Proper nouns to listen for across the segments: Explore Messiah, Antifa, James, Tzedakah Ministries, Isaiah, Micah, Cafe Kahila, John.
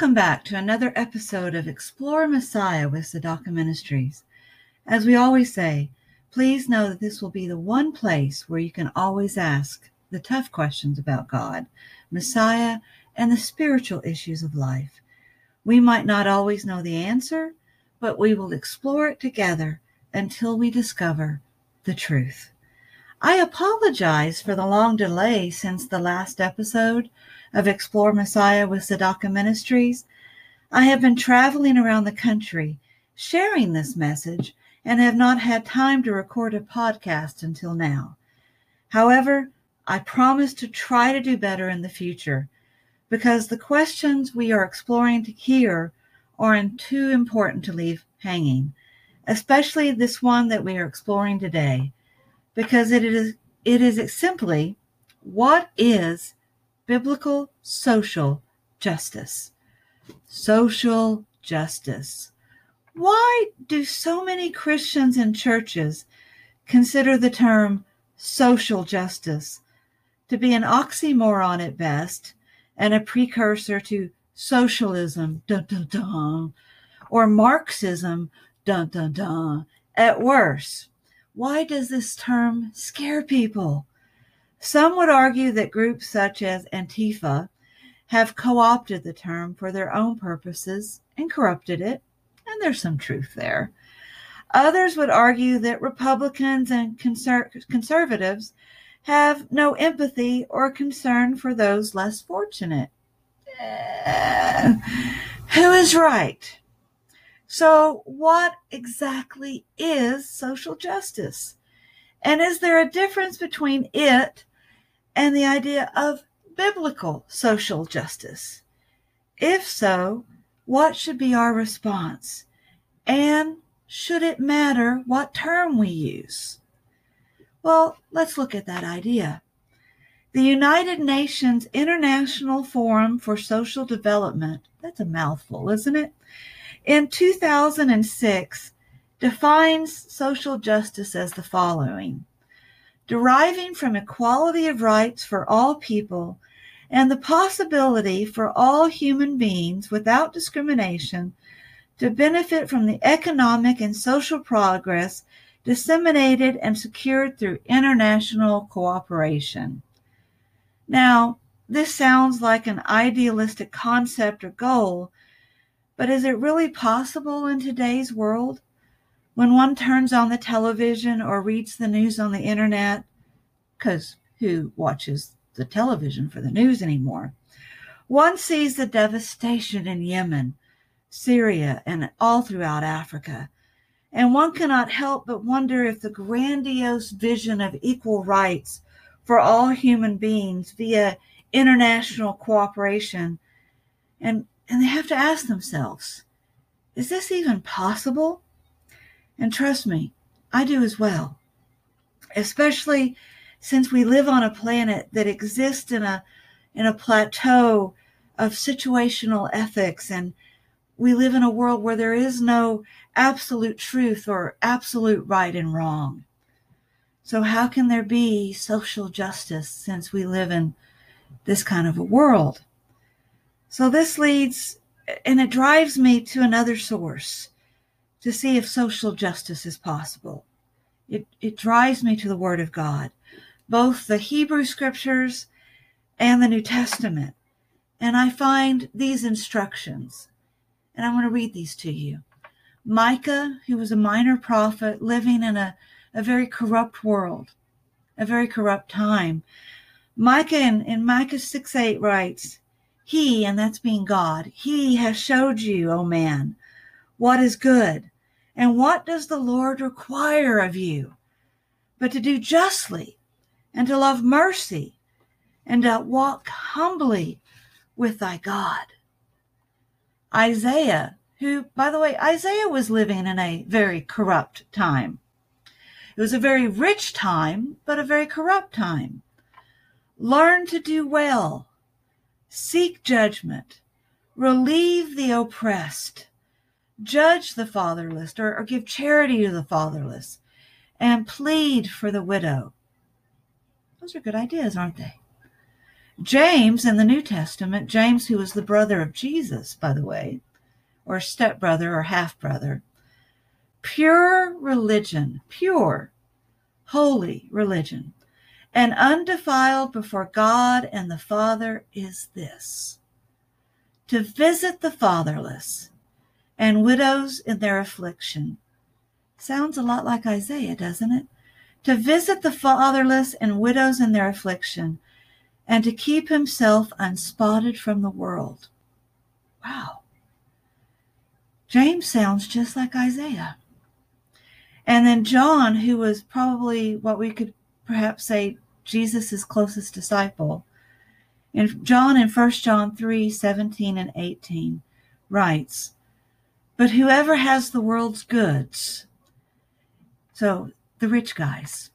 Welcome back to another episode of Explore Messiah with Tzedakah Ministries. As we always say, please know that this will be the one place where you can always ask the tough questions about God, Messiah, and the spiritual issues of life. We might not always know the answer, but we will explore it together until we discover the truth. I apologize for the long delay since the last episode of Explore Messiah with Tzedakah Ministries. I have been traveling around the country sharing this message and have not had time to record a podcast until now. However, I promise to try to do better in the future because the questions we are exploring here are too important to leave hanging, especially this one that we are exploring today, because it is simply, what is biblical social justice? Social justice. Why do so many Christians and churches consider the term social justice to be an oxymoron at best and a precursor to socialism, dun dun dun, or Marxism, dun dun dun, at worst? Why does this term scare people? Some would argue that groups such as Antifa have co-opted the term for their own purposes and corrupted it, and there's some truth there. Others would argue that Republicans and conservatives have no empathy or concern for those less fortunate. Who is right? So what exactly is social justice? And is there a difference between it and the idea of biblical social justice? If so, what should be our response? And should it matter what term we use? Well, let's look at that idea. The United Nations International Forum for Social Development, that's a mouthful, isn't it? In 2006, defines social justice as the following: deriving from equality of rights for all people and the possibility for all human beings without discrimination to benefit from the economic and social progress disseminated and secured through international cooperation. Now, this sounds like an idealistic concept or goal, but is it really possible in today's world? When one turns on the television or reads the news on the internet, because who watches the television for the news anymore? One sees the devastation in Yemen, Syria, and all throughout Africa. And one cannot help but wonder if the grandiose vision of equal rights for all human beings via international cooperation. And they have to ask themselves, is this even possible? And trust me, I do as well, especially since we live on a planet that exists in a plateau of situational ethics, and we live in a world where there is no absolute truth or absolute right and wrong. So how can there be social justice since we live in this kind of a world? So this leads, and it drives me to another source, to see if social justice is possible. It drives me to the Word of God, both the Hebrew Scriptures and the New Testament. And I find these instructions, and I want to read these to you. Micah, who was a minor prophet living in a very corrupt world, a very corrupt time. Micah in Micah 6:8 writes, "He," and that's being God, "He has showed you, O man, what is good, and what does the Lord require of you, but to do justly, and to love mercy, and to walk humbly with thy God." Isaiah, who, by the way, Isaiah was living in a very corrupt time. It was a very rich time, but a very corrupt time. "Learn to do well, seek judgment, relieve the oppressed, judge the fatherless," or give charity to the fatherless, "and plead for the widow." Those are good ideas, aren't they? James in the New Testament, James, who was the brother of Jesus, by the way, or stepbrother or half-brother, pure religion, pure, holy religion, and undefiled before God and the Father is this, to visit the fatherless and widows in their affliction. Sounds a lot like Isaiah, doesn't it? To visit the fatherless and widows in their affliction, and to keep himself unspotted from the world. Wow. James sounds just like Isaiah. And then John, who was probably what we could perhaps say Jesus' closest disciple, and John in 1 John 3, 17 and 18 writes, "But whoever has the world's goods," so the rich guys,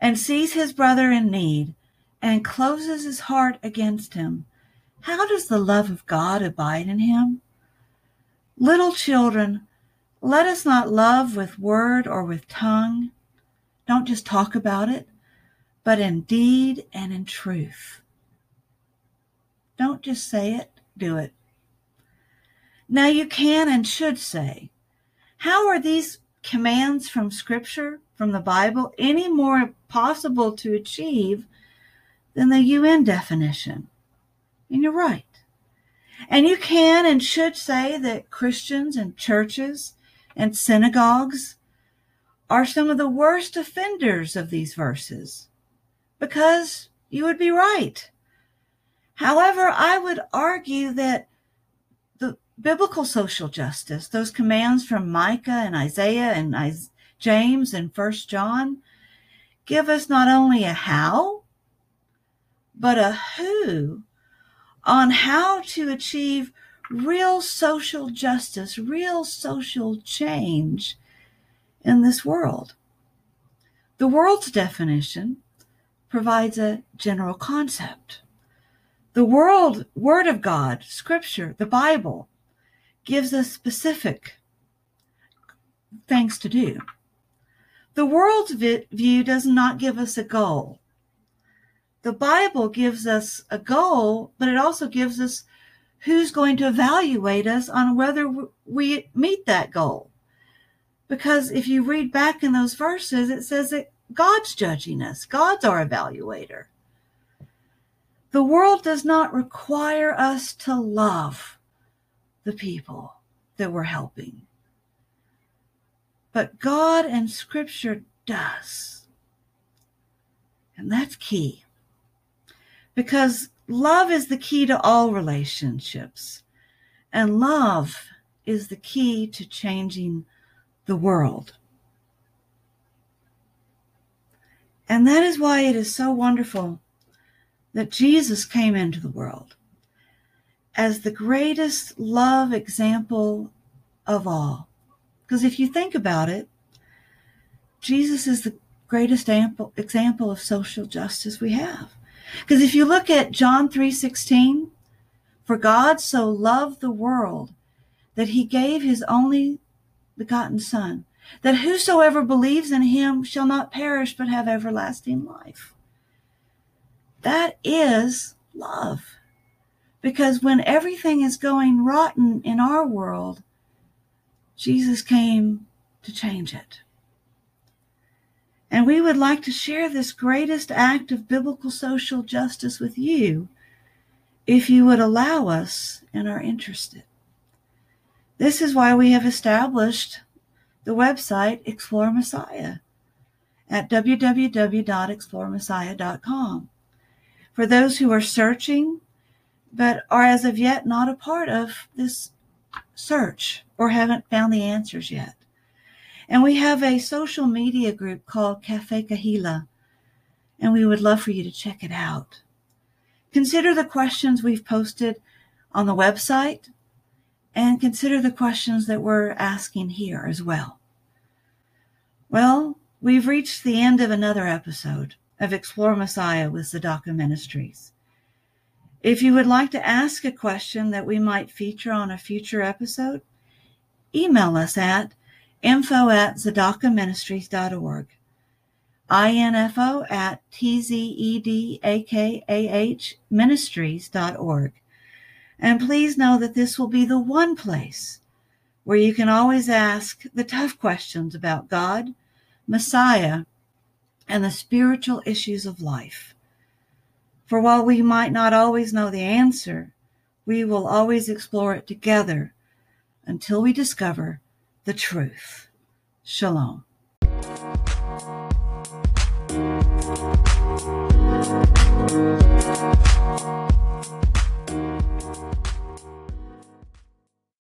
"and sees his brother in need and closes his heart against him, how does the love of God abide in him? Little children, let us not love with word or with tongue," don't just talk about it, "but in deed and in truth." Don't just say it, do it. Now you can and should say, how are these commands from Scripture, from the Bible, any more possible to achieve than the UN definition? And you're right. And you can and should say that Christians and churches and synagogues are some of the worst offenders of these verses, because you would be right. However, I would argue that the biblical social justice, those commands from Micah and Isaiah and James and 1 John, give us not only a how, but a who on how to achieve real social justice, real social change in this world. The world's definition provides a general concept. The Word of God, Scripture, the Bible, gives us specific things to do. The world's view does not give us a goal. The Bible gives us a goal, but it also gives us who's going to evaluate us on whether we meet that goal. Because if you read back in those verses, it says that God's judging us. God's our evaluator. The world does not require us to love the people that we're helping. But God and Scripture does. And that's key. Because love is the key to all relationships. And love is the key to changing the world. And that is why it is so wonderful that Jesus came into the world as the greatest love example of all. Because if you think about it, Jesus is the greatest example of social justice we have. Because if you look at John 3:16, "For God so loved the world that he gave his only begotten Son, that whosoever believes in him shall not perish but have everlasting life." That is love. Because when everything is going rotten in our world, Jesus came to change it. And we would like to share this greatest act of biblical social justice with you if you would allow us and are interested. This is why we have established the website Explore Messiah at www.exploremessiah.com. For those who are searching, but are as of yet not a part of this search or haven't found the answers yet. And we have a social media group called Cafe Kahila, and we would love for you to check it out. Consider the questions we've posted on the website, and consider the questions that we're asking here as well. Well, we've reached the end of another episode of Explore Messiah with Tzedakah Ministries. If you would like to ask a question that we might feature on a future episode, email us at info@tzedakahministries.org. info@tzedakahministries.org. And please know that this will be the one place where you can always ask the tough questions about God, Messiah, and the spiritual issues of life. For while we might not always know the answer, we will always explore it together until we discover the truth. Shalom.